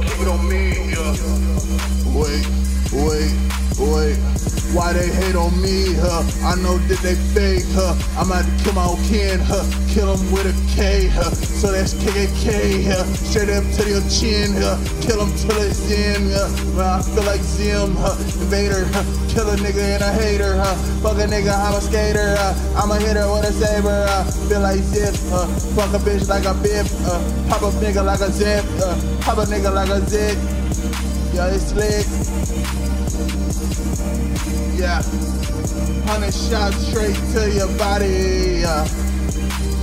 don't keep it on me, yeah. Wait. Why they hate on me, huh? I know that they fake, huh? I'm out to kill my own kin, huh? Kill them with a K, huh? So that's KKK, huh? Straight up to your chin, huh? Kill them till it's in, huh? When I feel like Zim, huh? Invader, huh? Kill a nigga and a hater, huh? Fuck a nigga, I'm a skater, huh? I'm a hitter with a saber, huh? Feel like Zip, huh? Fuck a bitch like a bip, huh? Pop a nigga like a Zip, huh? Pop a nigga like a Zip. Yo, it's slick. Yeah, 100 shots straight to your body.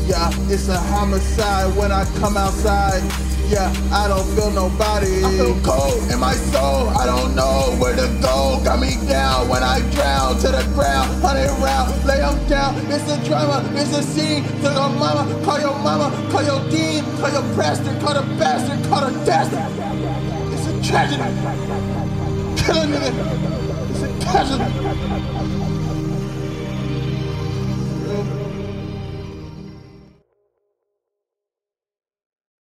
Yeah, it's a homicide when I come outside. Yeah, I don't feel nobody. I feel cold in my soul. I don't know where to go. Got me down when I drown to the ground. 100 rounds, lay them down. It's a drama, it's a scene. To your mama, call your mama, call your dean, call your pastor, call the bastard, call the dastard. It's a tragedy. Killing it. It's a tragedy.